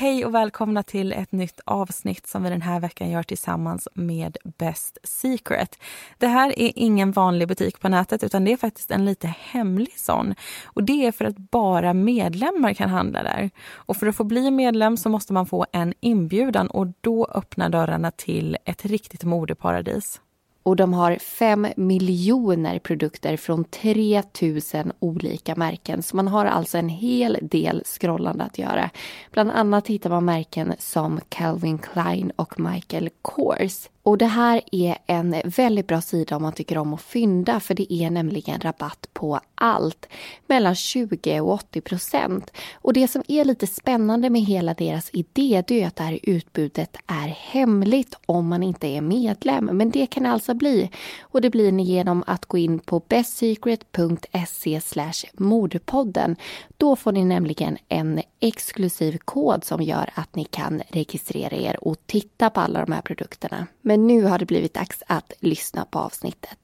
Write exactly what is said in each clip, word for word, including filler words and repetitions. Hej och välkomna till ett nytt avsnitt som vi den här veckan gör tillsammans med Best Secret. Det här är ingen vanlig butik på nätet utan det är faktiskt en lite hemlig sån. Och det är för att bara medlemmar kan handla där. Och för att få bli medlem så måste man få en inbjudan och då öppnar dörrarna till ett riktigt modeparadis. Och de har fem miljoner produkter från tre tusen olika märken. Så man har alltså en hel del scrollande att göra. Bland annat hittar man märken som Calvin Klein och Michael Kors. Och det här är en väldigt bra sida om man tycker om att fynda. För det är nämligen rabatt på allt. Mellan tjugo och åttio procent. Och det som är lite spännande med hela deras idé. Det är att det här utbudet är hemligt om man inte är medlem. Men det kan alltså bli. Och det blir ni genom att gå in på best secret punkt se slash modepodden. Då får ni nämligen en exklusiv kod som gör att ni kan registrera er och titta på alla de här produkterna. Men nu har det blivit dags att lyssna på avsnittet.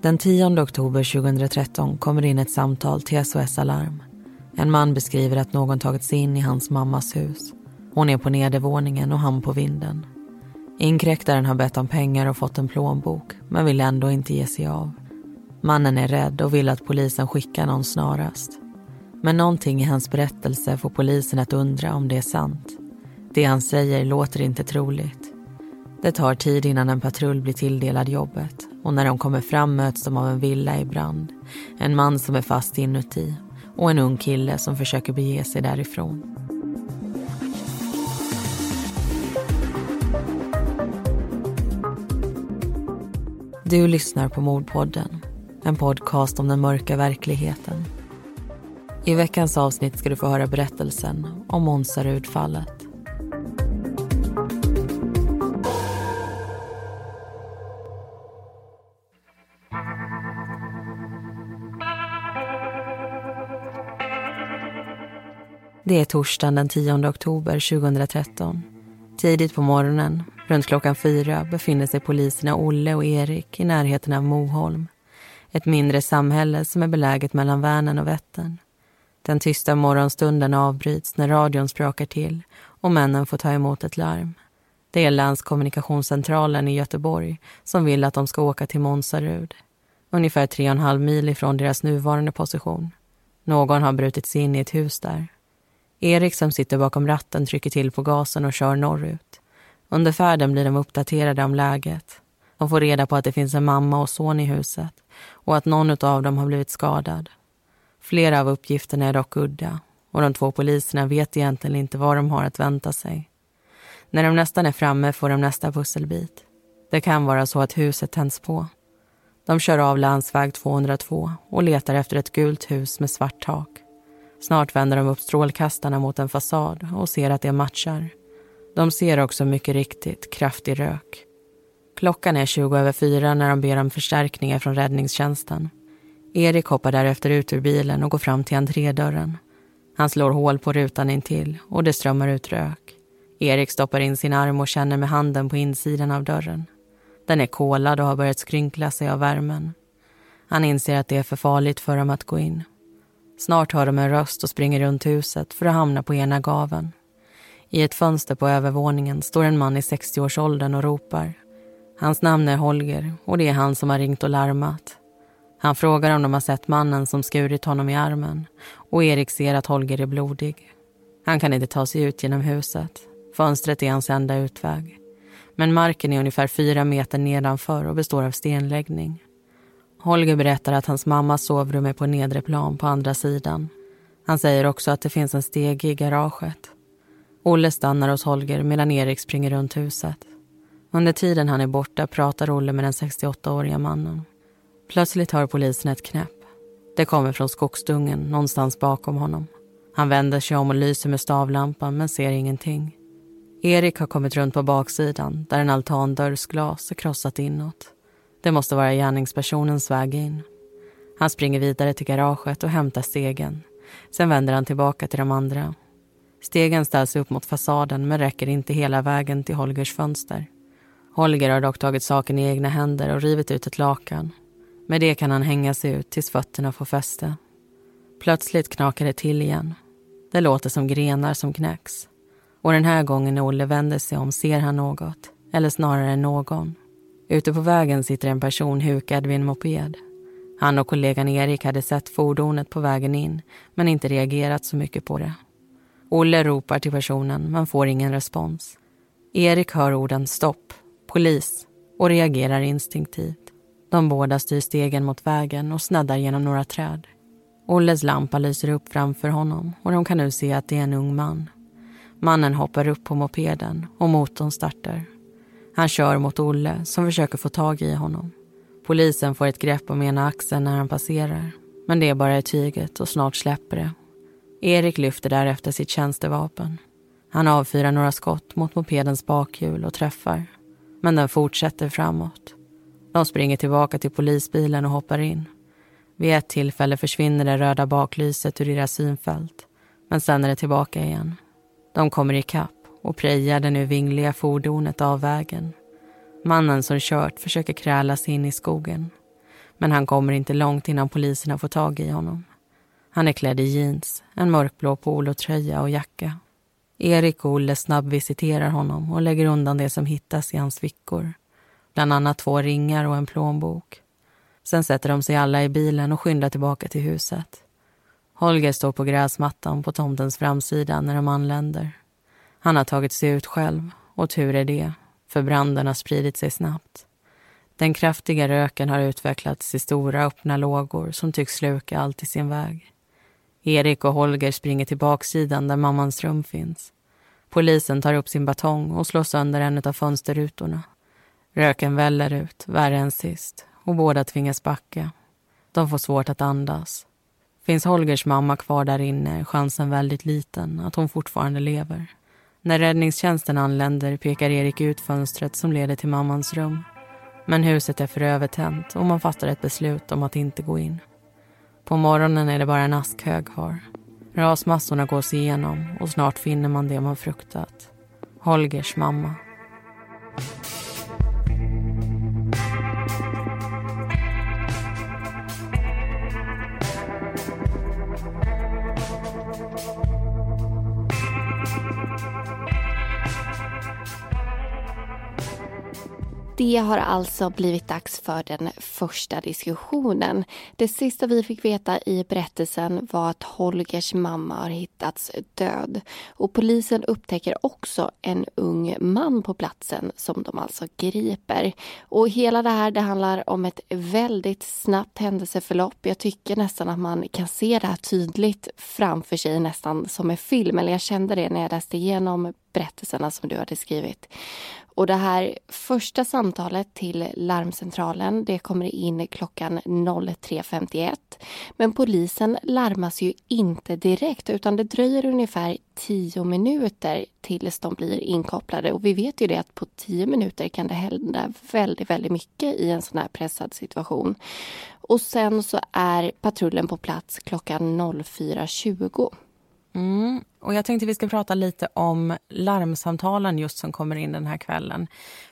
Den tionde oktober tjugohundratretton kommer in ett samtal till S O S Alarm. En man beskriver att någon tagit sig in i hans mammas hus. Hon är på nedervåningen och han på vinden. Inkräktaren har bett om pengar och fått en plånbok men vill ändå inte ge sig av. Mannen är rädd och vill att polisen skickar någon snarast. Men någonting i hans berättelse får polisen att undra om det är sant. Det han säger låter inte troligt. Det tar tid innan en patrull blir tilldelad jobbet och när de kommer fram möts de av en villa i brand. En man som är fast inuti och en ung kille som försöker bege sig därifrån. Du lyssnar på Mordpodden, en podcast om den mörka verkligheten. I veckans avsnitt ska du få höra berättelsen om Månsarudfallet. Det är torsdagen den tionde oktober tjugohundratretton. Tidigt på morgonen, runt klockan fyra, befinner sig poliserna Olle och Erik i närheten av Moholm. Ett mindre samhälle som är beläget mellan Vänern och Vättern. Den tysta morgonstunden avbryts när radion sprakar till och männen får ta emot ett larm. Det är Länskommunikationscentralen i Göteborg som vill att de ska åka till Månsarud. Ungefär tre och en halv mil ifrån deras nuvarande position. Någon har brutit sig in i ett hus där. Erik som sitter bakom ratten trycker till på gasen och kör norrut. Under färden blir de uppdaterade om läget. De får reda på att det finns en mamma och son i huset och att någon av dem har blivit skadad. Flera av uppgifterna är dock udda och de två poliserna vet egentligen inte vad de har att vänta sig. När de nästan är framme får de nästa pusselbit. Det kan vara så att huset tänds på. De kör av landsväg tvåhundratvå och letar efter ett gult hus med svart tak. Snart vänder de upp strålkastarna mot en fasad och ser att det matchar. De ser också mycket riktigt kraftig rök. Klockan är tjugo över fyra när de ber om förstärkningar från räddningstjänsten. Erik hoppar därefter ut ur bilen och går fram till entrédörren. Han slår hål på rutan intill och det strömmar ut rök. Erik stoppar in sin arm och känner med handen på insidan av dörren. Den är kolad och har börjat skrynkla sig av värmen. Han inser att det är för farligt för dem att gå in. Snart hör de en röst och springer runt huset för att hamna på ena gaven. I ett fönster på övervåningen står en man i sextioårsåldern och ropar. Hans namn är Holger och det är han som har ringt och larmat. Han frågar om de har sett mannen som skurit honom i armen och Erik ser att Holger är blodig. Han kan inte ta sig ut genom huset. Fönstret är hans enda utväg. Men marken är ungefär fyra meter nedanför och består av stenläggning. Holger berättar att hans mammas sovrum är på nedre plan på andra sidan. Han säger också att det finns en steg i garaget. Olle stannar hos Holger medan Erik springer runt huset. Under tiden han är borta pratar Olle med den sextioåttaåriga mannen. Plötsligt hör polisen ett knäpp. Det kommer från skogsdungen någonstans bakom honom. Han vänder sig om och lyser med stavlampan men ser ingenting. Erik har kommit runt på baksidan där en altandörrsglas är krossat inåt. Det måste vara gärningspersonens väg in. Han springer vidare till garaget och hämtar stegen. Sen vänder han tillbaka till de andra. Stegen ställs upp mot fasaden men räcker inte hela vägen till Holgers fönster. Holger har dock tagit saken i egna händer och rivit ut ett lakan. Med det kan han hänga sig ut tills fötterna får fäste. Plötsligt knakar det till igen. Det låter som grenar som knäcks. Och den här gången när Olle vänder sig om ser han något. Eller snarare någon. Ute på vägen sitter en person hukad vid en moped. Han och kollegan Erik hade sett fordonet på vägen in men inte reagerat så mycket på det. Olle ropar till personen men får ingen respons. Erik hör orden stopp, polis och reagerar instinktivt. De båda styr stegen mot vägen och snaddar genom några träd. Olles lampa lyser upp framför honom och de kan nu se att det är en ung man. Mannen hoppar upp på mopeden och motorn startar. Han kör mot Olle som försöker få tag i honom. Polisen får ett grepp om ena axeln när han passerar. Men det är bara i tyget och snart släpper det. Erik lyfter därefter sitt tjänstevapen. Han avfyrar några skott mot mopedens bakhjul och träffar. Men den fortsätter framåt. De springer tillbaka till polisbilen och hoppar in. Vid ett tillfälle försvinner det röda baklyset ur deras synfält. Men sen är det tillbaka igen. De kommer i kapp och prejar det nu vingliga fordonet av vägen. Mannen som kört försöker kräla sig in i skogen. Men han kommer inte långt innan poliserna får tag i honom. Han är klädd i jeans, en mörkblå polotröja och jacka. Erik och Olle snabbvisiterar honom och lägger undan det som hittas i hans fickor. Bland annat två ringar och en plånbok. Sen sätter de sig alla i bilen och skyndar tillbaka till huset. Holger står på gräsmattan på tomtens framsida när de anländer. Han har tagit sig ut själv, och tur är det, för branden har spridit sig snabbt. Den kraftiga röken har utvecklats i stora öppna lågor som tycks sluka allt i sin väg. Erik och Holger springer till baksidan där mammans rum finns. Polisen tar upp sin batong och slår sönder en av fönsterrutorna. Röken väller ut, värre än sist, och båda tvingas backa. De får svårt att andas. Finns Holgers mamma kvar där inne är chansen väldigt liten att hon fortfarande lever. När räddningstjänsten anländer pekar Erik ut fönstret som leder till mammans rum. Men huset är för övertänt och man fattar ett beslut om att inte gå in. På morgonen är det bara en askhög kvar. Rasmassorna gås igenom och snart finner man det man fruktat. Holgers mamma. Det har alltså blivit dags för den första diskussionen. Det sista vi fick veta i berättelsen var att Holgers mamma har hittats död. Och polisen upptäcker också en ung man på platsen som de alltså griper. Och hela det här det handlar om ett väldigt snabbt händelseförlopp. Jag tycker nästan att man kan se det här tydligt framför sig nästan som en film. Eller jag kände det när jag läste igenom berättelserna som du hade skrivit. Och det här första samtalet till larmcentralen, det kommer in klockan noll tre femtioett. Men polisen larmas ju inte direkt utan det dröjer ungefär tio minuter tills de blir inkopplade. Och vi vet ju det att på tio minuter kan det hända väldigt, väldigt mycket i en sån här pressad situation. Och sen så är patrullen på plats klockan noll fyra tjugo. Mm. Och jag tänkte vi ska prata lite om larmsamtalen just som kommer in den här kvällen.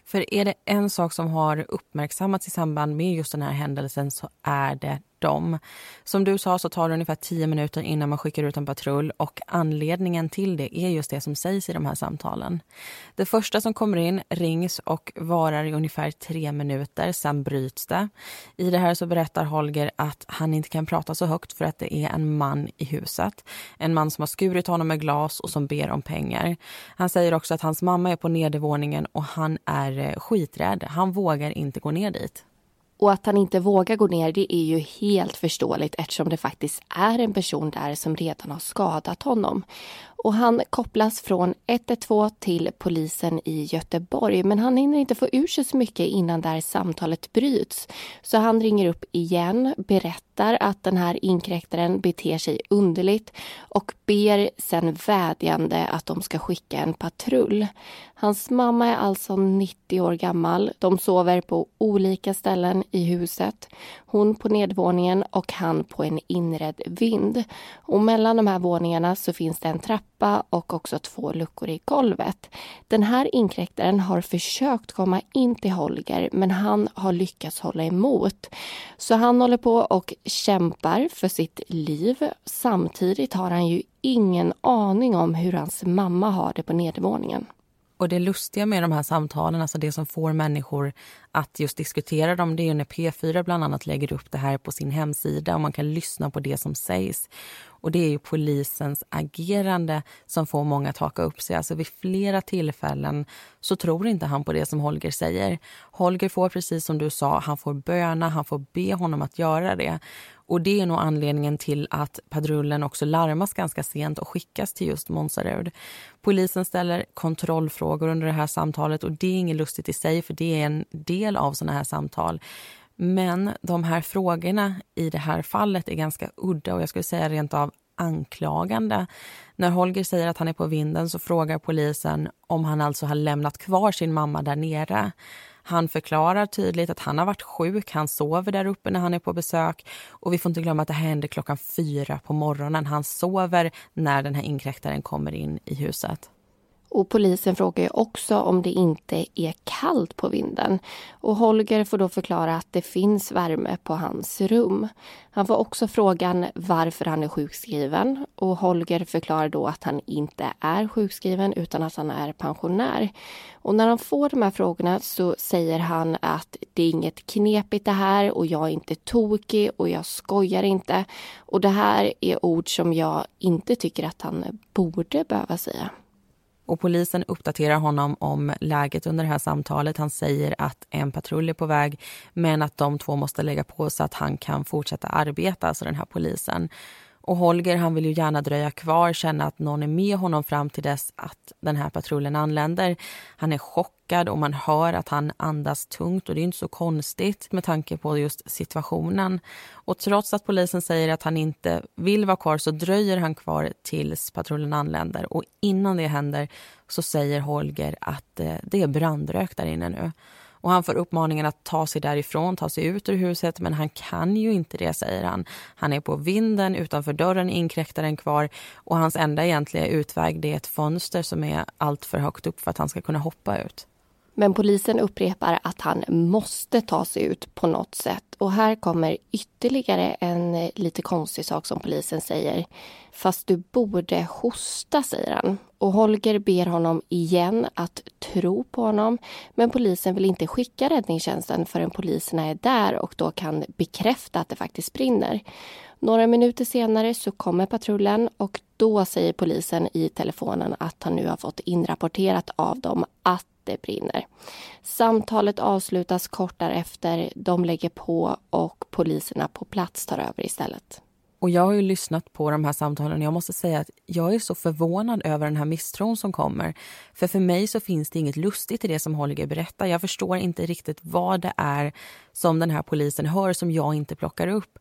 För är det en sak som har uppmärksammats i samband med just den här händelsen så är det dem. Som du sa så tar det ungefär tio minuter innan man skickar ut en patrull och anledningen till det är just det som sägs i de här samtalen. Det första som kommer in rings och varar i ungefär tre minuter, sen bryts det. I det här så berättar Holger att han inte kan prata så högt för att det är en man i huset. En man som har skurit honom med glas och som ber om pengar. Han säger också att hans mamma är på nedervåningen och han är skiträdd. Han vågar inte gå ner dit. Och att han inte vågar gå ner det är ju helt förståeligt eftersom det faktiskt är en person där som redan har skadat honom. Och han kopplas från ett ett två till polisen i Göteborg men han hinner inte få ur sig så mycket innan där samtalet bryts. Så han ringer upp igen, berättar att den här inkräktaren beter sig underligt och ber sen vädjande att de ska skicka en patrull. Hans mamma är alltså nittio år gammal. De sover på olika ställen i huset. Hon på nedvåningen och han på en inredd vind. Och mellan de här våningarna så finns det en trappa trappa och också två luckor i golvet. Den här inkräktaren har försökt komma in till Holger, men han har lyckats hålla emot. Så han håller på och kämpar för sitt liv. Samtidigt har han ju ingen aning om hur hans mamma har det på nedervåningen. Och det lustiga med de här samtalen, alltså det som får människor att just diskutera dem, det är ju när P fyra bland annat lägger upp det här på sin hemsida och man kan lyssna på det som sägs. Och det är ju polisens agerande som får många att haka upp sig. Alltså vid flera tillfällen så tror inte han på det som Holger säger. Holger får, precis som du sa, han får böna, han får be honom att göra det. Och det är nog anledningen till att patrullen också larmas ganska sent och skickas till just Månsarud. Polisen ställer kontrollfrågor under det här samtalet, och det är inget lustigt i sig, för det är en del av sådana här samtal. Men de här frågorna i det här fallet är ganska udda, och jag skulle säga rent av anklagande. När Holger säger att han är på vinden så frågar polisen om han alltså har lämnat kvar sin mamma där nere. Han förklarar tydligt att han har varit sjuk, han sover där uppe när han är på besök. Och vi får inte glömma att det händer klockan fyra på morgonen. Han sover när den här inkräktaren kommer in i huset. Och polisen frågar ju också om det inte är kallt på vinden. Och Holger får då förklara att det finns värme på hans rum. Han får också frågan varför han är sjukskriven. Och Holger förklarar då att han inte är sjukskriven utan att han är pensionär. Och när han får de här frågorna så säger han att det är inget knepigt det här, och jag är inte tokig och jag skojar inte. Och det här är ord som jag inte tycker att han borde behöva säga. Och polisen uppdaterar honom om läget under det här samtalet. Han säger att en patrull är på väg, men att de två måste lägga på så att han kan fortsätta arbeta, alltså den här polisen. Och Holger, han vill ju gärna dröja kvar, känna att någon är med honom fram till dess att den här patrullen anländer. Han är chockad och man hör att han andas tungt, och det är inte så konstigt med tanke på just situationen. Och trots att polisen säger att han inte vill vara kvar så dröjer han kvar tills patrullen anländer. Och innan det händer så säger Holger att det är brandrök där inne nu. Och han får uppmaningen att ta sig därifrån, ta sig ut ur huset, men han kan ju inte det, säger han. Han är på vinden, utanför dörren inkräktar den kvar, och hans enda egentliga utväg det är ett fönster som är allt för högt upp för att han ska kunna hoppa ut. Men polisen upprepar att han måste ta sig ut på något sätt. Och här kommer ytterligare en lite konstig sak som polisen säger. Fast du borde hosta, säger han. Och Holger ber honom igen att tro på honom. Men polisen vill inte skicka räddningstjänsten förrän poliserna är där och då kan bekräfta att det faktiskt brinner. Några minuter senare så kommer patrullen, och då säger polisen i telefonen att han nu har fått inrapporterat av dem att det brinner. Samtalet avslutas kort därefter, de lägger på och poliserna på plats tar över istället. Och jag har ju lyssnat på de här samtalen och jag måste säga att jag är så förvånad över den här misstron som kommer. För för mig så finns det inget lustigt i det som Holger berättar. Jag förstår inte riktigt vad det är som den här polisen hör som jag inte plockar upp.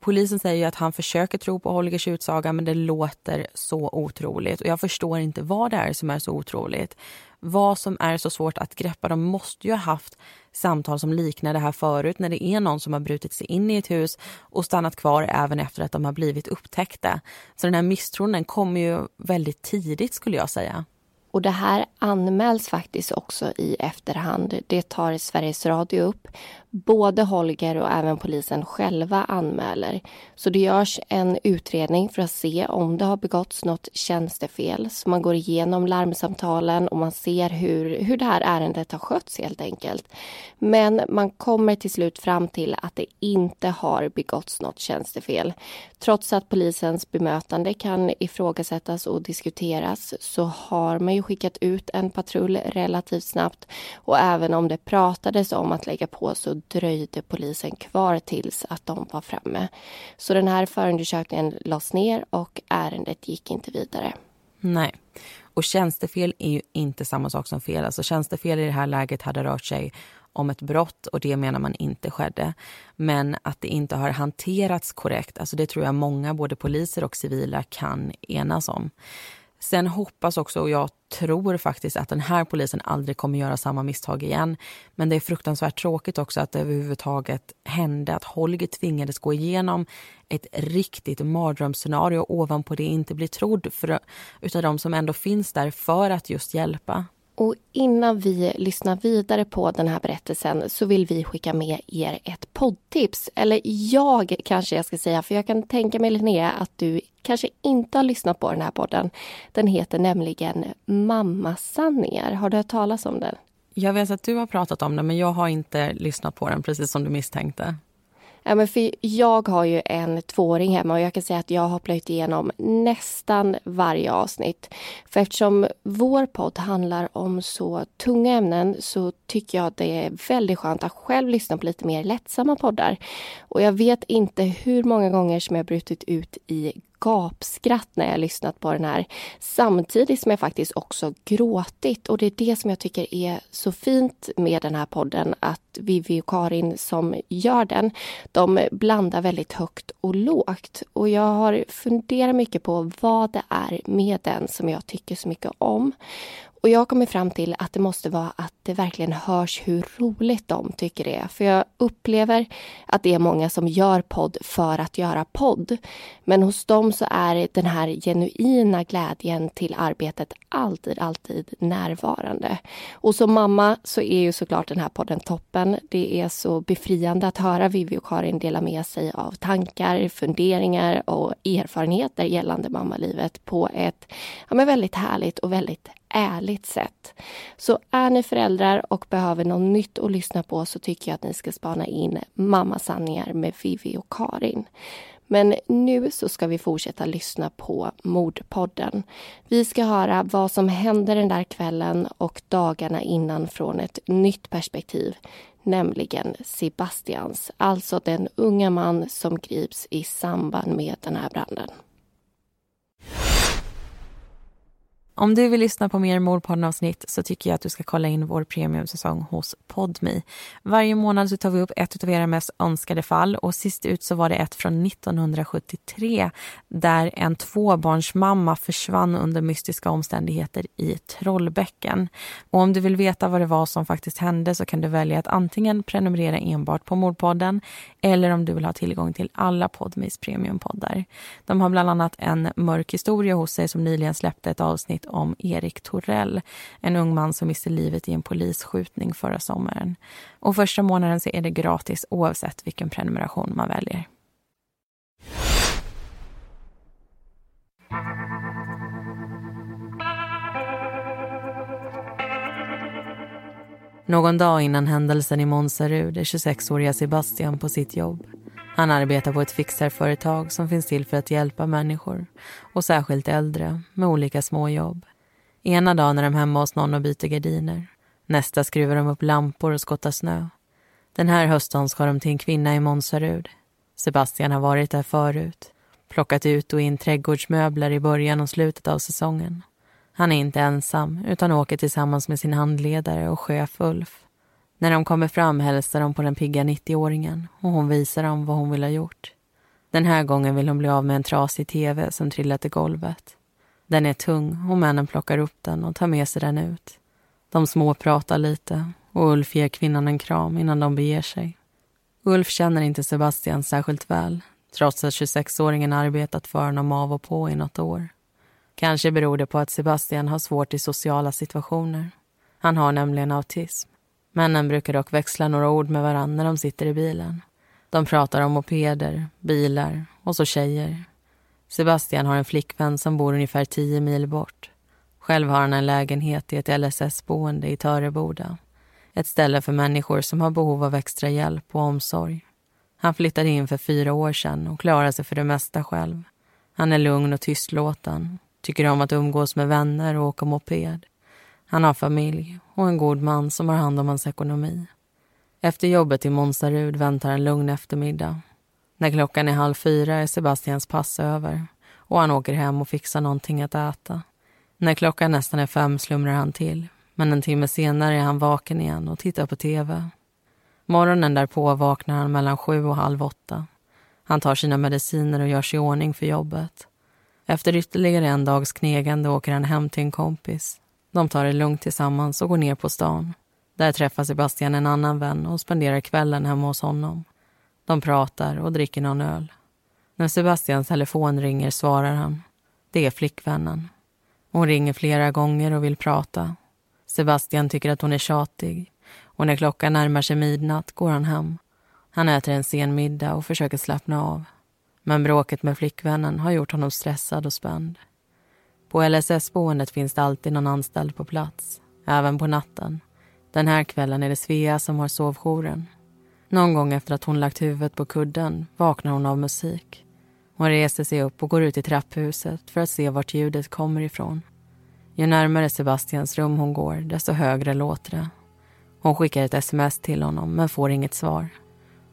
Polisen säger ju att han försöker tro på Holgers utsaga, men det låter så otroligt. Och jag förstår inte vad det är som är så otroligt. Vad som är så svårt att greppa. De måste ju ha haft samtal som liknar det här förut, när det är någon som har brutit sig in i ett hus och stannat kvar även efter att de har blivit upptäckta. Så den här misstron, den kommer ju väldigt tidigt, skulle jag säga. Och det här anmäls faktiskt också i efterhand. Det tar Sveriges Radio upp. Både Holger och även polisen själva anmäler. Så det görs en utredning för att se om det har begåtts något tjänstefel. Så man går igenom larmsamtalen och man ser hur, hur det här ärendet har skötts helt enkelt. Men man kommer till slut fram till att det inte har begåtts något tjänstefel. Trots att polisens bemötande kan ifrågasättas och diskuteras så har man ju skickat ut en patrull relativt snabbt. Och även om det pratades om att lägga på så dröjde polisen kvar tills att de var framme. Så den här förundersökningen lades ner och ärendet gick inte vidare. Nej, och tjänstefel är ju inte samma sak som fel. Alltså tjänstefel i det här läget hade rört sig om ett brott, och det menar man inte skedde. Men att det inte har hanterats korrekt, alltså det tror jag många, både poliser och civila, kan enas om. Sen hoppas också, och jag tror faktiskt att den här polisen aldrig kommer göra samma misstag igen. Men det är fruktansvärt tråkigt också att det överhuvudtaget hände att Holger tvingades gå igenom ett riktigt mardrömsscenario ovanpå det inte blir trodd för, utan de som ändå finns där för att just hjälpa. Och innan vi lyssnar vidare på den här berättelsen så vill vi skicka med er ett poddtips. Eller jag kanske jag ska säga, för jag kan tänka mig, Linnea, att du kanske inte har lyssnat på den här podden. Den heter nämligen Mammasanningar. Har du hört talas om den? Jag vet att du har pratat om den, men jag har inte lyssnat på den, precis som du misstänkte. Ja, men för jag har ju en tvååring hemma och jag kan säga att jag har plöjt igenom nästan varje avsnitt. För eftersom vår podd handlar om så tunga ämnen så tycker jag att det är väldigt skönt att själv lyssna på lite mer lättsamma poddar. Och jag vet inte hur många gånger som jag brutit ut i gapskratt när jag lyssnat på den här, samtidigt som jag faktiskt också gråtit. Och det är det som jag tycker är så fint med den här podden, att Vivi och Karin som gör den, de blandar väldigt högt och lågt. Och jag har funderat mycket på vad det är med den som jag tycker så mycket om. Och jag kommer fram till att det måste vara att det verkligen hörs hur roligt de tycker det är. För jag upplever att det är många som gör podd för att göra podd. Men hos dem så är den här genuina glädjen till arbetet alltid, alltid närvarande. Och som mamma så är ju såklart den här podden toppen. Det är så befriande att höra Vivi och Karin dela med sig av tankar, funderingar och erfarenheter gällande mammalivet på ett ja, men väldigt härligt och väldigt ärligt sätt. Så är ni föräldrar och behöver något nytt att lyssna på så tycker jag att ni ska spana in Mammasanningar med Vivi och Karin. Men nu så ska vi fortsätta lyssna på Mordpodden. Vi ska höra vad som händer den där kvällen och dagarna innan från ett nytt perspektiv. Nämligen Sebastians, alltså den unga man som grips i samband med den här branden. Om du vill lyssna på mer Mordpodden-avsnitt så tycker jag att du ska kolla in vår premiumsäsong hos Podmi. Varje månad så tar vi upp ett av era mest önskade fall, och sist ut så var det ett från nittonhundrasjuttiotre där en tvåbarnsmamma försvann under mystiska omständigheter i Trollbäcken. Och om du vill veta vad det var som faktiskt hände så kan du välja att antingen prenumerera enbart på Mordpodden eller om du vill ha tillgång till alla Podmis premiumpoddar. De har bland annat en mörk historia hos sig som nyligen släppte ett avsnitt om Erik Torell, en ung man som miste livet i en polisskjutning förra sommaren. Och första månaden så är det gratis oavsett vilken prenumeration man väljer. Någon dag innan händelsen i Månsarud är tjugosexåriga Sebastian på sitt jobb. Han arbetar på ett fixarföretag som finns till för att hjälpa människor, och särskilt äldre, med olika småjobb. Ena dagen är de hemma hos någon och byter gardiner. Nästa skruvar de upp lampor och skottar snö. Den här hösten ska de till en kvinna i Månsarud. Sebastian har varit där förut, plockat ut och in trädgårdsmöbler i början och slutet av säsongen. Han är inte ensam utan åker tillsammans med sin handledare och chef Ulf. När de kommer fram hälsar de på den pigga nittioåringen och hon visar dem vad hon vill ha gjort. Den här gången vill hon bli av med en trasig tv som trillat till golvet. Den är tung och männen plockar upp den och tar med sig den ut. De små pratar lite och Ulf ger kvinnan en kram innan de beger sig. Ulf känner inte Sebastian särskilt väl, trots att tjugosexåringen arbetat för honom av och på i något år. Kanske beror det på att Sebastian har svårt i sociala situationer. Han har nämligen autism. Männen brukar dock växla några ord med varandra när de sitter i bilen. De pratar om mopeder, bilar och så tjejer. Sebastian har en flickvän som bor ungefär tio mil bort. Själv har han en lägenhet i ett L S S-boende i Töreboda. Ett ställe för människor som har behov av extra hjälp och omsorg. Han flyttade in för fyra år sedan och klarar sig för det mesta själv. Han är lugn och tystlåten, tycker om att umgås med vänner och åka moped. Han har familj och en god man som har hand om hans ekonomi. Efter jobbet i Månsarud väntar en lugn eftermiddag. När klockan är halv fyra är Sebastians pass över och han åker hem och fixar någonting att äta. När klockan nästan är fem slumrar han till, men en timme senare är han vaken igen och tittar på tv. Morgonen därpå vaknar han mellan sju och halv åtta. Han tar sina mediciner och gör sig i ordning för jobbet. Efter ytterligare en dags knegande åker han hem till en kompis. De tar det lugnt tillsammans och går ner på stan. Där träffar Sebastian en annan vän och spenderar kvällen hemma hos honom. De pratar och dricker någon öl. När Sebastians telefon ringer svarar han. Det är flickvännen. Hon ringer flera gånger och vill prata. Sebastian tycker att hon är tjatig. Och när klockan närmar sig midnatt går han hem. Han äter en sen middag och försöker slappna av. Men bråket med flickvännen har gjort honom stressad och spänd. På L S S-boendet finns det alltid någon anställd på plats. Även på natten. Den här kvällen är det Svea som har sovjouren. Någon gång efter att hon lagt huvudet på kudden vaknar hon av musik. Hon reser sig upp och går ut i trapphuset för att se vart ljudet kommer ifrån. Ju närmare Sebastians rum hon går, desto högre låter det. Hon skickar ett sms till honom men får inget svar.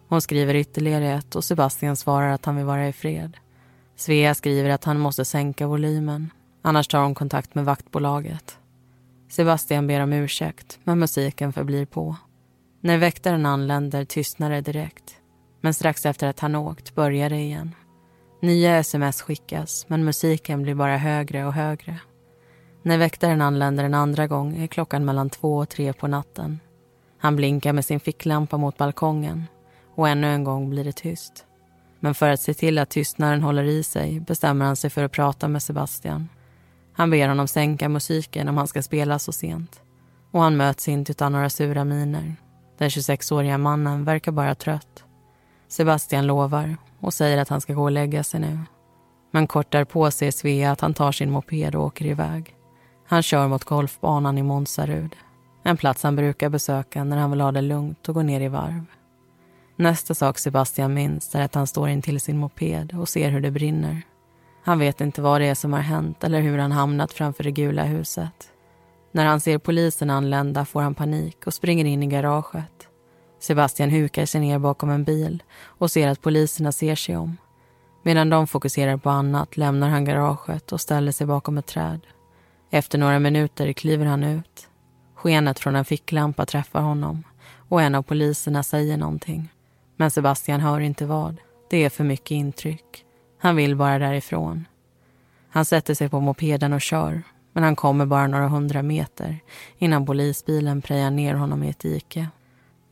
Hon skriver ytterligare ett och Sebastian svarar att han vill vara i fred. Svea skriver att han måste sänka volymen, annars tar hon kontakt med vaktbolaget. Sebastian ber om ursäkt, men musiken förblir på. När väktaren anländer tystnar det direkt, men strax efter att han åkt börjar det igen. Nya sms skickas, men musiken blir bara högre och högre. När väktaren anländer en andra gång är klockan mellan två och tre på natten. Han blinkar med sin ficklampa mot balkongen och ännu en gång blir det tyst. Men för att se till att tystnaden håller i sig bestämmer han sig för att prata med Sebastian. Han ber honom sänka musiken om han ska spela så sent. Och han möts inte utan några sura miner. Den tjugosex-åriga mannen verkar bara trött. Sebastian lovar och säger att han ska gå och lägga sig nu. Men kort därpå ser Svea att han tar sin moped och åker iväg. Han kör mot golfbanan i Månsarud. En plats han brukar besöka när han vill ha det lugnt och gå ner i varv. Nästa sak Sebastian minns är att han står in till sin moped och ser hur det brinner. Han vet inte vad det är som har hänt eller hur han hamnat framför det gula huset. När han ser polisen anlända får han panik och springer in i garaget. Sebastian hukar sig ner bakom en bil och ser att poliserna ser sig om. Medan de fokuserar på annat lämnar han garaget och ställer sig bakom ett träd. Efter några minuter kliver han ut. Skenet från en ficklampa träffar honom och en av poliserna säger någonting. Men Sebastian hör inte vad. Det är för mycket intryck. Han vill bara därifrån. Han sätter sig på mopeden och kör, men han kommer bara några hundra meter innan polisbilen prejar ner honom i ett dike.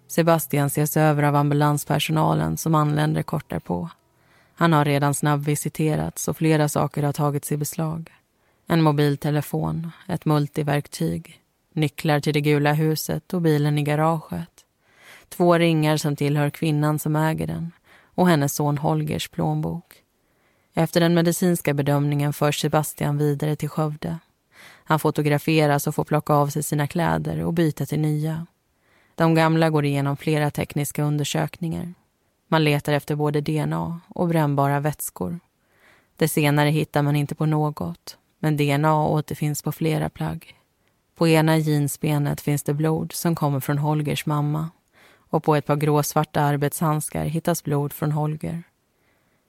Sebastian ses över av ambulanspersonalen som anländer kort därpå. Han har redan snabbvisiterats och flera saker har tagits i beslag. En mobiltelefon, ett multiverktyg, nycklar till det gula huset och bilen i garaget. Två ringar som tillhör kvinnan som äger den och hennes son Holgers plånbok. Efter den medicinska bedömningen förs Sebastian vidare till Skövde. Han fotograferas och får plocka av sig sina kläder och byta till nya. De gamla går igenom flera tekniska undersökningar. Man letar efter både D N A och brännbara vätskor. Det senare hittar man inte på något, men D N A återfinns på flera plagg. På ena jeansbenet finns det blod som kommer från Holgers mamma. Och på ett par gråsvarta arbetshandskar hittas blod från Holger.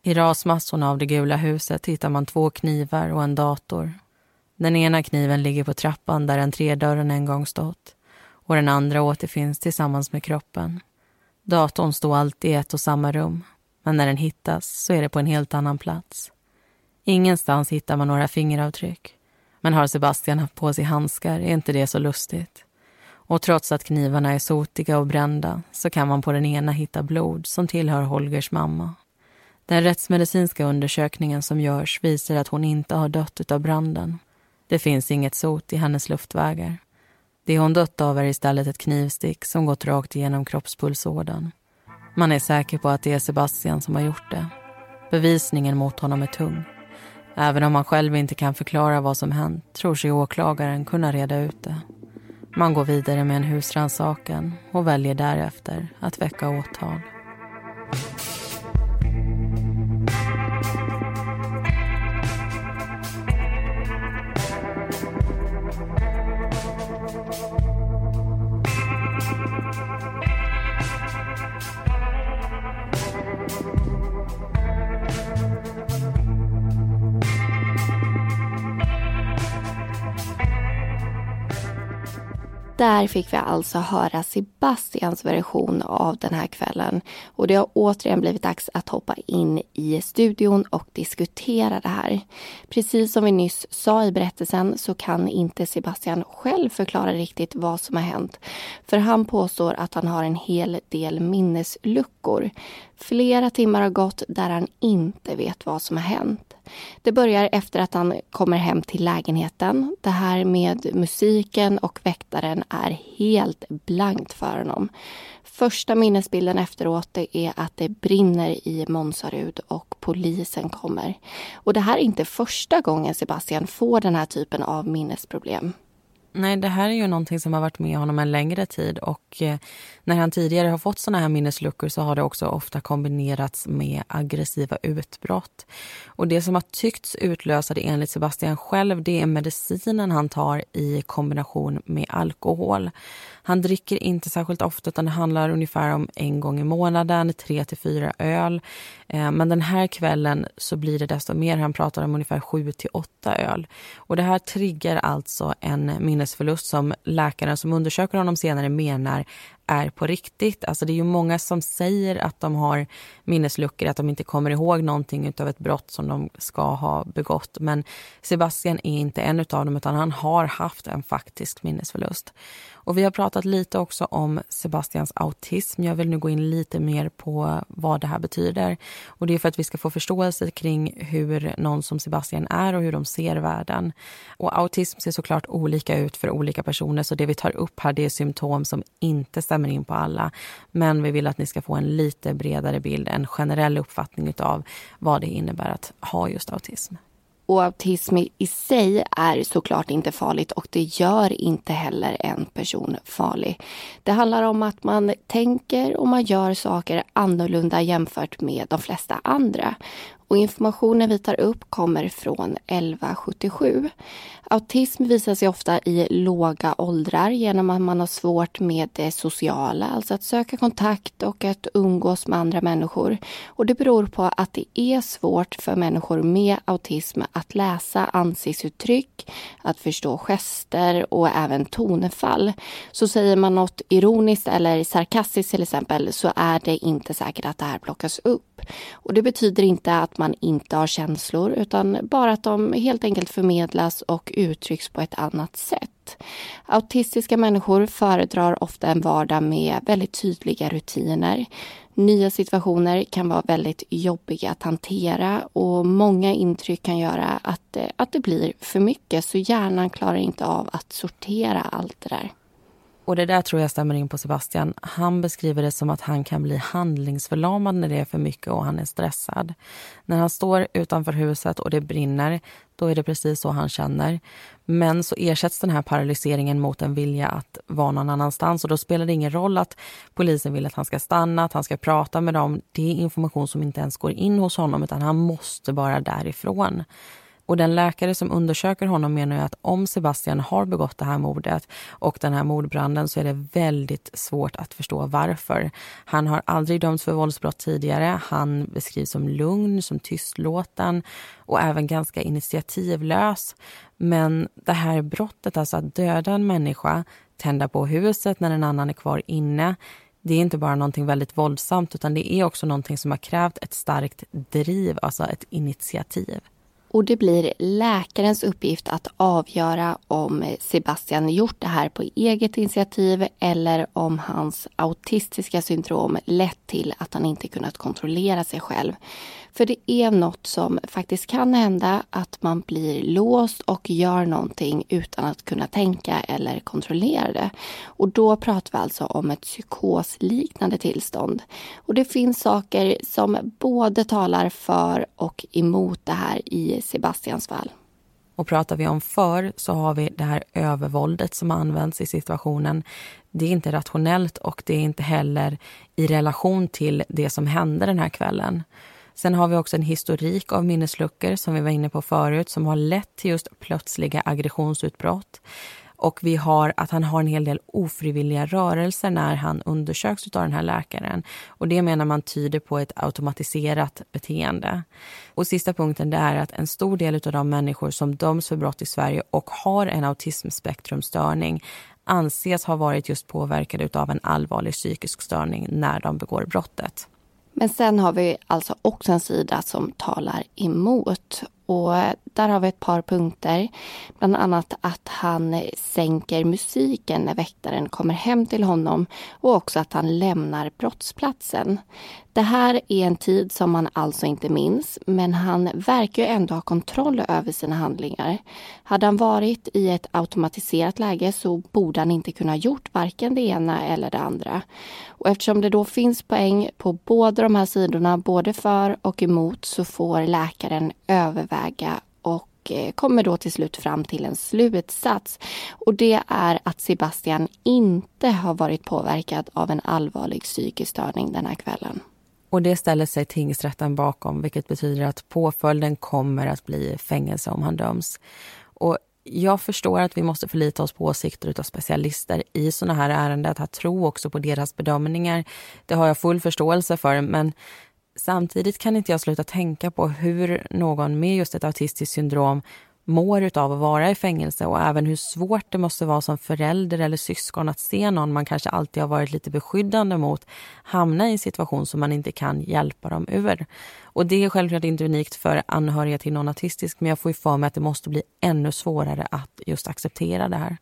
I rasmassorna av det gula huset hittar man två knivar och en dator. Den ena kniven ligger på trappan där entrédörren en gång stått. Och den andra återfinns tillsammans med kroppen. Datorn står alltid i ett och samma rum. Men när den hittas så är det på en helt annan plats. Ingenstans hittar man några fingeravtryck. Men har Sebastian haft på sig handskar är inte det så lustigt. Och trots att knivarna är sotiga och brända så kan man på den ena hitta blod som tillhör Holgers mamma. Den rättsmedicinska undersökningen som görs visar att hon inte har dött utav branden. Det finns inget sot i hennes luftvägar. Det hon dött av är istället ett knivstick som gått rakt igenom kroppspulsådern. Man är säker på att det är Sebastian som har gjort det. Bevisningen mot honom är tung. Även om man själv inte kan förklara vad som hänt tror sig åklagaren kunna reda ut det. Man går vidare med en husrannsakan och väljer därefter att väcka åtal. Där fick vi alltså höra Sebastians version av den här kvällen. Och det har återigen blivit dags att hoppa in i studion och diskutera det här. Precis som vi nyss sa i berättelsen så kan inte Sebastian själv förklara riktigt vad som har hänt. För han påstår att han har en hel del minnesluckor. Flera timmar har gått där han inte vet vad som har hänt. Det börjar efter att han kommer hem till lägenheten. Det här med musiken och väktaren är helt blankt för honom. Första minnesbilden efteråt är att det brinner i Månsarud och polisen kommer. Och det här är inte första gången Sebastian får den här typen av minnesproblem. Nej, det här är ju någonting som har varit med honom en längre tid, och när han tidigare har fått såna här minnesluckor så har det också ofta kombinerats med aggressiva utbrott. Och det som har tyckts utlösa det enligt Sebastian själv, det är medicinen han tar i kombination med alkohol. Han dricker inte särskilt ofta utan det handlar ungefär om en gång i månaden, tre till fyra öl. Men den här kvällen så blir det desto mer, han pratar om ungefär sju till åtta öl. Och det här triggar alltså en minnesförlust som läkaren som undersöker honom senare menar är på riktigt. Alltså det är ju många som säger att de har minnesluckor, att de inte kommer ihåg någonting utav ett brott som de ska ha begått. Men Sebastian är inte en utav dem utan han har haft en faktisk minnesförlust. Och vi har pratat lite också om Sebastians autism. Jag vill nu gå in lite mer på vad det här betyder. Och det är för att vi ska få förståelse kring hur någon som Sebastian är och hur de ser världen. Och autism ser såklart olika ut för olika personer, så det vi tar upp här, det är symptom som inte stämmer in på alla. Men vi vill att ni ska få en lite bredare bild, en generell uppfattning av vad det innebär att ha just autism. Och autism i sig är såklart inte farligt och det gör inte heller en person farlig. Det handlar om att man tänker och man gör saker annorlunda jämfört med de flesta andra. Och informationen vi tar upp kommer från elva sjuttiosju. Autism visar sig ofta i låga åldrar genom att man har svårt med det sociala, alltså att söka kontakt och att umgås med andra människor. Och det beror på att det är svårt för människor med autism att läsa ansiktsuttryck, att förstå gester och även tonfall. Så säger man något ironiskt eller sarkastiskt till exempel, så är det inte säkert att det här plockas upp. Och det betyder inte att man inte har känslor utan bara att de helt enkelt förmedlas och uttrycks på ett annat sätt. Autistiska människor föredrar ofta en vardag med väldigt tydliga rutiner. Nya situationer kan vara väldigt jobbiga att hantera och många intryck kan göra att, att det blir för mycket, så hjärnan klarar inte av att sortera allt det där. Och det där tror jag stämmer in på Sebastian. Han beskriver det som att han kan bli handlingsförlamad när det är för mycket och han är stressad. När han står utanför huset och det brinner, då är det precis så han känner. Men så ersätts den här paralyseringen mot en vilja att vara någon annanstans. Och då spelar det ingen roll att polisen vill att han ska stanna, att han ska prata med dem. Det är information som inte ens går in hos honom utan han måste bara därifrån. Och den läkare som undersöker honom menar ju att om Sebastian har begått det här mordet och den här mordbranden, så är det väldigt svårt att förstå varför. Han har aldrig dömts för våldsbrott tidigare. Han beskrivs som lugn, som tystlåten och även ganska initiativlös. Men det här brottet, alltså att döda en människa, tända på huset när en annan är kvar inne, det är inte bara någonting väldigt våldsamt utan det är också någonting som har krävt ett starkt driv, alltså ett initiativ. Och det blir läkarens uppgift att avgöra om Sebastian gjort det här på eget initiativ eller om hans autistiska syndrom lett till att han inte kunnat kontrollera sig själv. För det är något som faktiskt kan hända, att man blir låst och gör någonting utan att kunna tänka eller kontrollera det. Och då pratar vi alltså om ett psykosliknande tillstånd. Och det finns saker som både talar för och emot det här i Sebastians fall. Och pratar vi om för, så har vi det här övervåldet som används i situationen. Det är inte rationellt och det är inte heller i relation till det som hände den här kvällen. Sen har vi också en historik av minnesluckor som vi var inne på förut, som har lett till just plötsliga aggressionsutbrott. Och vi har att han har en hel del ofrivilliga rörelser när han undersöks av den här läkaren. Och det menar man tyder på ett automatiserat beteende. Och sista punkten, det är att en stor del av de människor som döms för brott i Sverige och har en autismspektrumstörning anses ha varit just påverkade utav en allvarlig psykisk störning när de begår brottet. Men sen har vi alltså också en sida som talar emot. Och där har vi ett par punkter. Bland annat att han sänker musiken när väktaren kommer hem till honom. Och också att han lämnar brottsplatsen. Det här är en tid som han alltså inte minns. Men han verkar ju ändå ha kontroll över sina handlingar. Hade han varit i ett automatiserat läge så borde han inte kunna ha gjort varken det ena eller det andra. Och eftersom det då finns poäng på båda de här sidorna, både för och emot, så får läkaren överväga och kommer då till slut fram till en slutsats, och det är att Sebastian inte har varit påverkad av en allvarlig psykisk störning den här kvällen. Och det ställer sig tingsrätten bakom, vilket betyder att påföljden kommer att bli fängelse om han döms. Och jag förstår att vi måste förlita oss på åsikter utav specialister i sådana här ärenden, att tro också på deras bedömningar. Det har jag full förståelse för, men samtidigt kan inte jag sluta tänka på hur någon med just ett autistiskt syndrom mår utav att vara i fängelse, och även hur svårt det måste vara som förälder eller syskon att se någon man kanske alltid har varit lite beskyddande mot hamna i en situation som man inte kan hjälpa dem ur. Och det är självklart inte unikt för anhöriga till någon autistisk, men jag får ju för mig att det måste bli ännu svårare att just acceptera det här.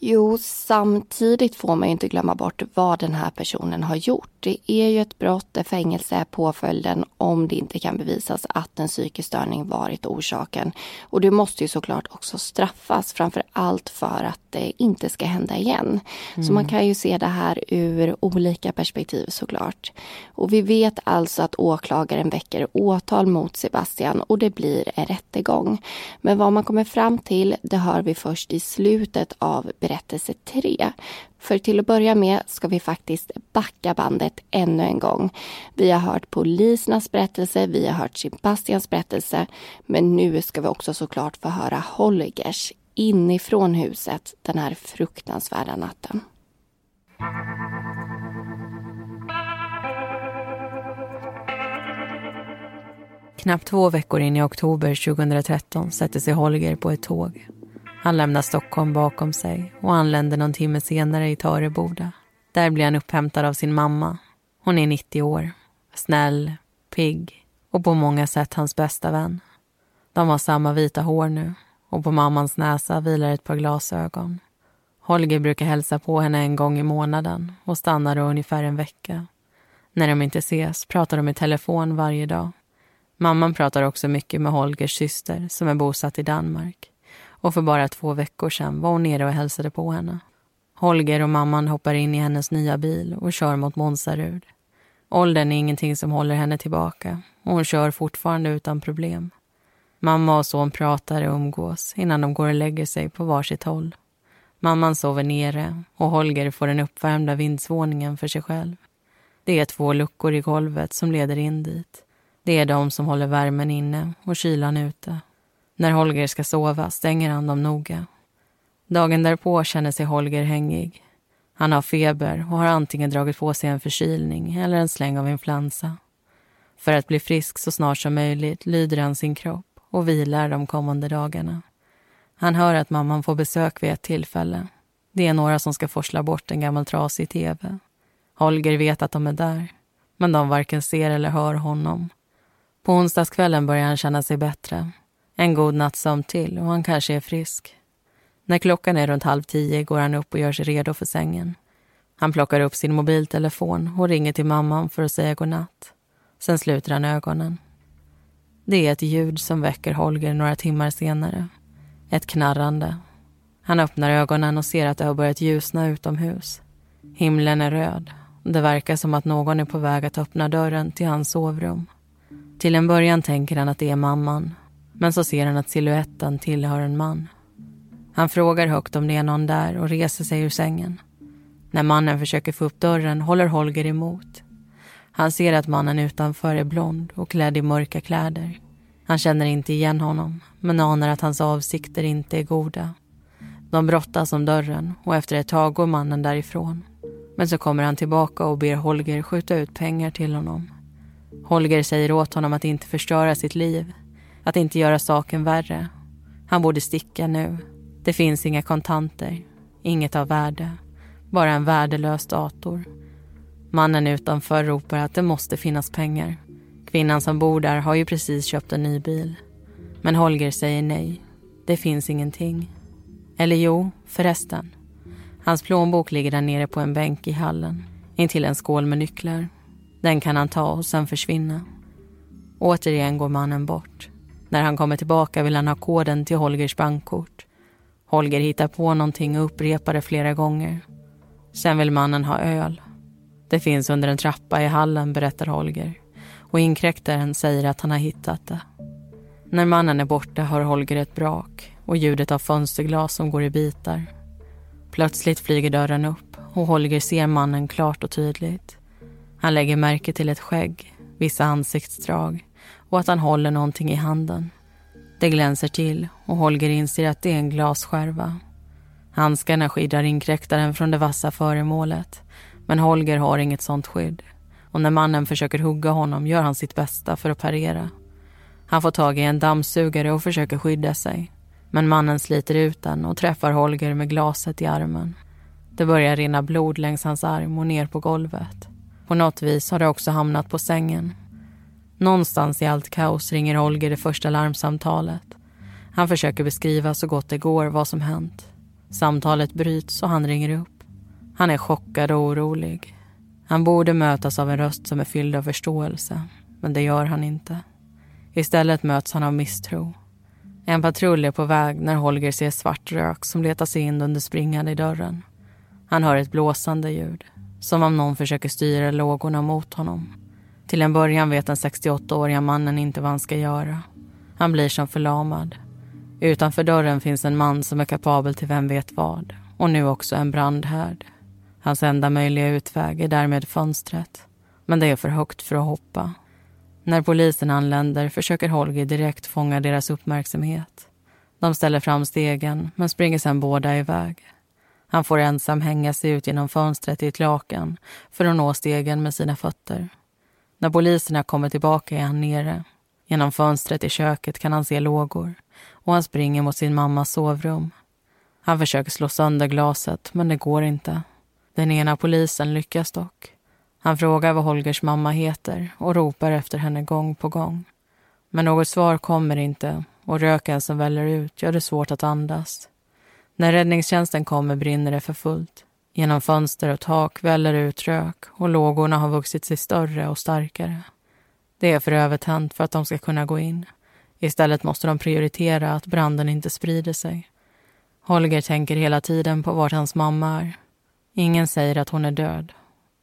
Jo, samtidigt får man ju inte glömma bort vad den här personen har gjort. Det är ju ett brott där fängelse är påföljden om det inte kan bevisas att en psykisk störning varit orsaken. Och det måste ju såklart också straffas, framför allt för att det inte ska hända igen. Mm. Så man kan ju se det här ur olika perspektiv såklart. Och vi vet alltså att åklagaren väcker åtal mot Sebastian och det blir en rättegång. Men vad man kommer fram till, det hör vi först i slutet av berättelse tre. För till att börja med ska vi faktiskt backa bandet ännu en gång. Vi har hört polisernas berättelse, vi har hört Sebastians berättelse, men nu ska vi också såklart få höra Holgers inifrån huset den här fruktansvärda natten. Knappt två veckor in i oktober tjugohundratretton sätter sig Holger på ett tåg. Han lämnar Stockholm bakom sig och anländer någon timme senare i Töreboda. Där blir han upphämtad av sin mamma. Hon är nittio år, snäll, pigg och på många sätt hans bästa vän. De har samma vita hår nu och på mammans näsa vilar ett par glasögon. Holger brukar hälsa på henne en gång i månaden och stannar då ungefär en vecka. När de inte ses pratar de i telefon varje dag. Mamman pratar också mycket med Holgers syster som är bosatt i Danmark. Och för bara två veckor sedan var hon nere och hälsade på henne. Holger och mamman hoppar in i hennes nya bil och kör mot Månsarud. Åldern är ingenting som håller henne tillbaka och hon kör fortfarande utan problem. Mamma och son pratar och umgås innan de går och lägger sig på varsitt håll. Mamman sover nere och Holger får den uppvärmda vindsvåningen för sig själv. Det är två luckor i golvet som leder in dit. Det är de som håller värmen inne och kylan ute. När Holger ska sova stänger han dem noga. Dagen därpå känner sig Holger hängig. Han har feber och har antingen dragit på sig en förkylning eller en släng av influensa. För att bli frisk så snart som möjligt lyder han sin kropp och vilar de kommande dagarna. Han hör att mamman får besök vid ett tillfälle. Det är några som ska forsla bort en gammal trasig tv. Holger vet att de är där, men de varken ser eller hör honom. På onsdagskvällen börjar han känna sig bättre. En god nattsömn till och han kanske är frisk. När klockan är runt halv tio går han upp och gör sig redo för sängen. Han plockar upp sin mobiltelefon och ringer till mamman för att säga godnatt. Sen sluter han ögonen. Det är ett ljud som väcker Holger några timmar senare. Ett knarrande. Han öppnar ögonen och ser att det har börjat ljusna utomhus. Himlen är röd. Det verkar som att någon är på väg att öppna dörren till hans sovrum. Till en början tänker han att det är mamman. Men så ser han att siluetten tillhör en man. Han frågar högt om det är någon där och reser sig ur sängen. När mannen försöker få upp dörren håller Holger emot. Han ser att mannen utanför är blond och klädd i mörka kläder. Han känner inte igen honom, men anar att hans avsikter inte är goda. De brottas om dörren och efter ett tag går mannen därifrån. Men så kommer han tillbaka och ber Holger skjuta ut pengar till honom. Holger säger åt honom att inte förstöra sitt liv. Att inte göra saken värre. Han borde sticka nu. Det finns inga kontanter. Inget av värde. Bara en värdelös dator. Mannen utanför ropar att det måste finnas pengar. Kvinnan som bor där har ju precis köpt en ny bil. Men Holger säger nej. Det finns ingenting. Eller jo, förresten. Hans plånbok ligger där nere på en bänk i hallen. Intill en skål med nycklar. Den kan han ta och sen försvinna. Återigen går mannen bort. När han kommer tillbaka vill han ha koden till Holgers bankkort. Holger hittar på någonting och upprepar det flera gånger. Sen vill mannen ha öl. Det finns under en trappa i hallen, berättar Holger. Och inkräktaren säger att han har hittat det. När mannen är borta hör Holger ett brak och ljudet av fönsterglas som går i bitar. Plötsligt flyger dörren upp och Holger ser mannen klart och tydligt. Han lägger märke till ett skägg, vissa ansiktsdrag och att han håller någonting i handen. Det glänser till och Holger inser att det är en glasskärva. Handskarna skyddar inkräktaren från det vassa föremålet, men Holger har inget sånt skydd. Och när mannen försöker hugga honom gör han sitt bästa för att parera. Han får tag i en dammsugare och försöker skydda sig. Men mannen sliter ut den och träffar Holger med glaset i armen. Det börjar rinna blod längs hans arm och ner på golvet. På något vis har det också hamnat på sängen. Någonstans i allt kaos ringer Holger det första larmsamtalet. Han försöker beskriva så gott det går vad som hänt. Samtalet bryts och han ringer upp. Han är chockad och orolig. Han borde mötas av en röst som är fylld av förståelse, men det gör han inte. Istället möts han av misstro. En patrull är på väg när Holger ser svart rök som letar sig in under springan i dörren. Han hör ett blåsande ljud, som om någon försöker styra lågorna mot honom. Till en början vet den sextioåttaåriga mannen inte vad han ska göra. Han blir som förlamad. Utanför dörren finns en man som är kapabel till vem vet vad, och nu också en brandhärd. Hans enda möjliga utväg är därmed fönstret, men det är för högt för att hoppa. När polisen anländer försöker Holger direkt fånga deras uppmärksamhet. De ställer fram stegen men springer sedan båda iväg. Han får ensam hänga sig ut genom fönstret i ett lakan för att nå stegen med sina fötter. När poliserna kommer tillbaka är han nere. Genom fönstret i köket kan han se lågor och han springer mot sin mammas sovrum. Han försöker slå sönder glaset men det går inte. Den ena polisen lyckas dock. Han frågar vad Holgers mamma heter och ropar efter henne gång på gång. Men något svar kommer inte och röken som väller ut gör det svårt att andas. När räddningstjänsten kommer brinner det för fullt. Genom fönster och tak väller ut rök och lågorna har vuxit sig större och starkare. Det är för övertänt för att de ska kunna gå in. Istället måste de prioritera att branden inte sprider sig. Holger tänker hela tiden på vart hans mamma är. Ingen säger att hon är död.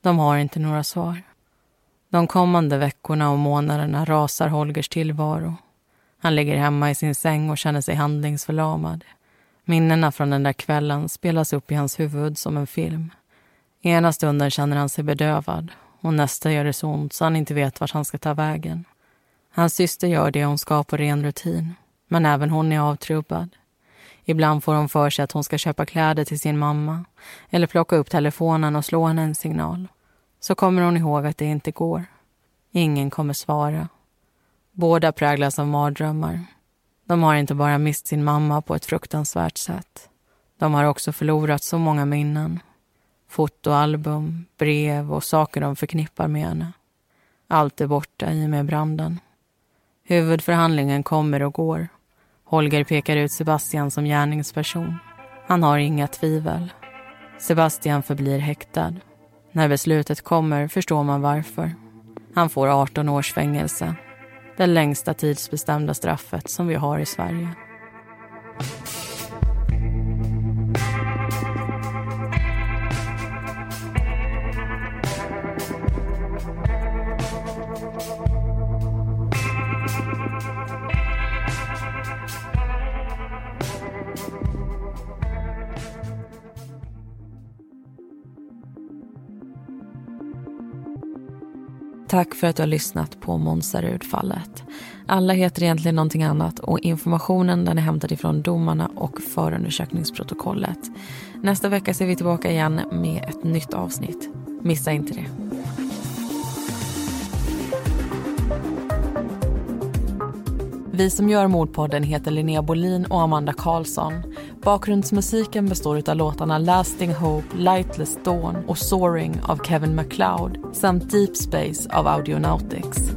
De har inte några svar. De kommande veckorna och månaderna rasar Holgers tillvaro. Han ligger hemma i sin säng och känner sig handlingsförlamad. Minnena från den där kvällen spelas upp i hans huvud som en film. Ena stunden känner han sig bedövad och nästa gör det så ont så han inte vet vart han ska ta vägen. Hans syster gör det hon ska på ren rutin, men även hon är avtrubbad. Ibland får hon för sig att hon ska köpa kläder till sin mamma eller plocka upp telefonen och slå henne en signal. Så kommer hon ihåg att det inte går. Ingen kommer svara. Båda präglas av mardrömmar. De har inte bara mist sin mamma på ett fruktansvärt sätt. De har också förlorat så många minnen. Fotoalbum, brev och saker de förknippar med henne. Allt är borta i och med branden. Huvudförhandlingen kommer och går. Holger pekar ut Sebastian som gärningsperson. Han har inga tvivel. Sebastian förblir häktad. När beslutet kommer förstår man varför. Han får arton års fängelse. Det längsta tidsbestämda straffet som vi har i Sverige. Tack för att du har lyssnat på Månsarudfallet. Alla heter egentligen någonting annat och informationen den är hämtad ifrån domarna och förundersökningsprotokollet. Nästa vecka ser vi tillbaka igen med ett nytt avsnitt. Missa inte det. Vi som gör Mordpodden heter Linnea Bolin och Amanda Karlsson. Bakgrundsmusiken består av låtarna Lasting Hope, Lightless Dawn och Soaring av Kevin MacLeod samt Deep Space av Audionautics.